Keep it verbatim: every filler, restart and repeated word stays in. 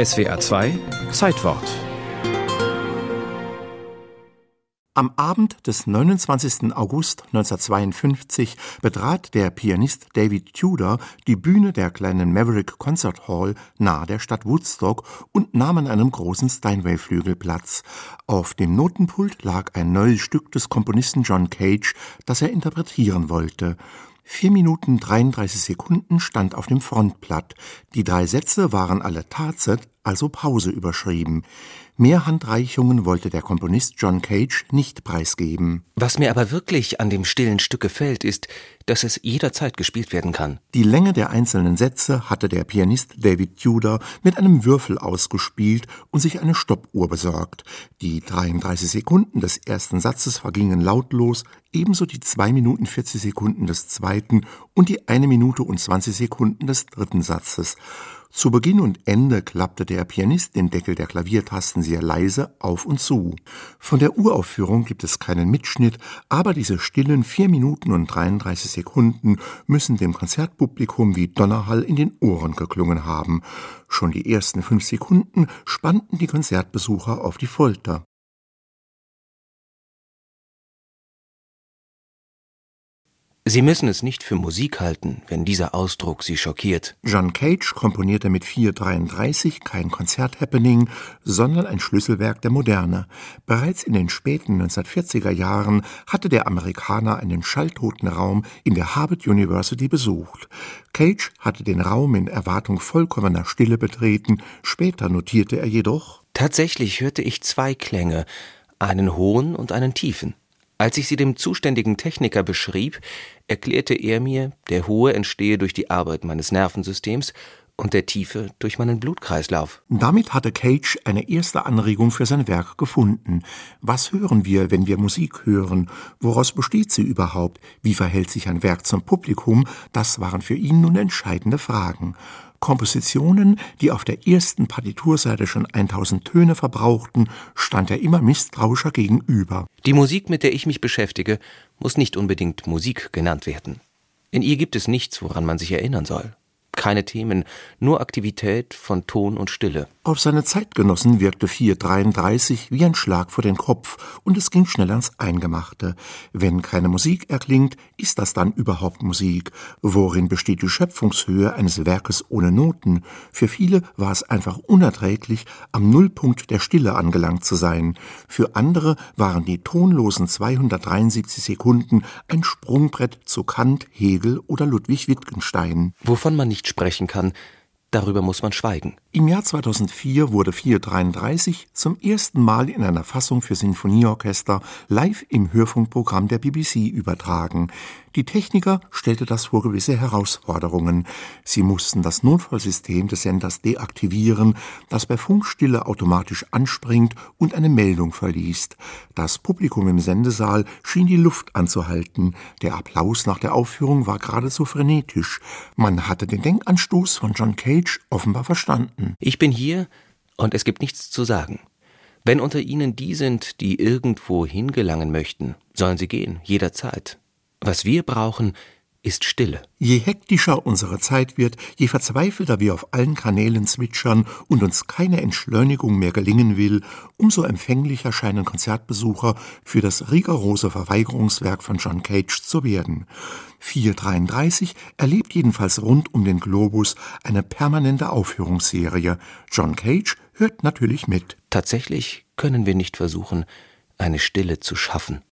S W R zwei Zeitwort. Am Abend des neunundzwanzigsten August neunzehnhundertzweiundfünfzig betrat der Pianist David Tudor die Bühne der kleinen Maverick Concert Hall nahe der Stadt Woodstock und nahm an einem großen Steinway-Flügel Platz. Auf dem Notenpult lag ein neues Stück des Komponisten John Cage, das er interpretieren wollte. vier Minuten dreiunddreißig Sekunden stand auf dem Frontblatt. Die drei Sätze waren alle Tazet, also Pause, überschrieben. Mehr Handreichungen wollte der Komponist John Cage nicht preisgeben. Was mir aber wirklich an dem stillen Stück gefällt, ist, dass es jederzeit gespielt werden kann. Die Länge der einzelnen Sätze hatte der Pianist David Tudor mit einem Würfel ausgespielt und sich eine Stoppuhr besorgt. Die dreiunddreißig Sekunden des ersten Satzes vergingen lautlos, ebenso die zwei Minuten vierzig Sekunden des zweiten und die eine Minute und zwanzig Sekunden des dritten Satzes. Zu Beginn und Ende klappte der Pianist den Deckel der Klaviertasten sehr leise auf und zu. Von der Uraufführung gibt es keinen Mitschnitt, aber diese stillen vier Minuten und dreiunddreißig Sekunden müssen dem Konzertpublikum wie Donnerhall in den Ohren geklungen haben. Schon die ersten fünf Sekunden spannten die Konzertbesucher auf die Folter. Sie müssen es nicht für Musik halten, wenn dieser Ausdruck Sie schockiert. John Cage komponierte mit vier Minuten dreiunddreißig kein Konzerthappening, sondern ein Schlüsselwerk der Moderne. Bereits in den späten neunzehnhundertvierziger Jahren hatte der Amerikaner einen schalltoten Raum in der Harvard University besucht. Cage hatte den Raum in Erwartung vollkommener Stille betreten, später notierte er jedoch: Tatsächlich hörte ich zwei Klänge, einen hohen und einen tiefen. Als ich sie dem zuständigen Techniker beschrieb, erklärte er mir, der hohe entstehe durch die Arbeit meines Nervensystems und der tiefe durch meinen Blutkreislauf. Damit hatte Cage eine erste Anregung für sein Werk gefunden. Was hören wir, wenn wir Musik hören? Woraus besteht sie überhaupt? Wie verhält sich ein Werk zum Publikum? Das waren für ihn nun entscheidende Fragen. Kompositionen, die auf der ersten Partiturseite schon tausend Töne verbrauchten, stand er immer misstrauischer gegenüber. Die Musik, mit der ich mich beschäftige, muss nicht unbedingt Musik genannt werden. In ihr gibt es nichts, woran man sich erinnern soll. Keine Themen, nur Aktivität von Ton und Stille. Auf seine Zeitgenossen wirkte vier Minuten dreiunddreißig wie ein Schlag vor den Kopf und es ging schnell ans Eingemachte. Wenn keine Musik erklingt, ist das dann überhaupt Musik? Worin besteht die Schöpfungshöhe eines Werkes ohne Noten? Für viele war es einfach unerträglich, am Nullpunkt der Stille angelangt zu sein. Für andere waren die tonlosen zweihundertdreiundsiebzig Sekunden ein Sprungbrett zu Kant, Hegel oder Ludwig Wittgenstein. Wovon man nicht sprechen kann, darüber muss man schweigen. Im Jahr zweitausendvier wurde vier Minuten dreiunddreißig zum ersten Mal in einer Fassung für Sinfonieorchester live im Hörfunkprogramm der B B C übertragen. Die Techniker stellte das vor gewisse Herausforderungen. Sie mussten das Notfallsystem des Senders deaktivieren, das bei Funkstille automatisch anspringt und eine Meldung verliest. Das Publikum im Sendesaal schien die Luft anzuhalten. Der Applaus nach der Aufführung war geradezu frenetisch. Man hatte den Denkanstoß von John Cage offenbar verstanden. Ich bin hier und es gibt nichts zu sagen. Wenn unter Ihnen die sind, die irgendwo hingelangen möchten, sollen sie gehen, jederzeit. Was wir brauchen, ist Stille. Je hektischer unsere Zeit wird, je verzweifelter wir auf allen Kanälen zwitschern und uns keine Entschleunigung mehr gelingen will, umso empfänglicher scheinen Konzertbesucher für das rigorose Verweigerungswerk von John Cage zu werden. vier Minuten dreiunddreißig erlebt jedenfalls rund um den Globus eine permanente Aufführungsserie. John Cage hört natürlich mit. Tatsächlich können wir nicht versuchen, eine Stille zu schaffen.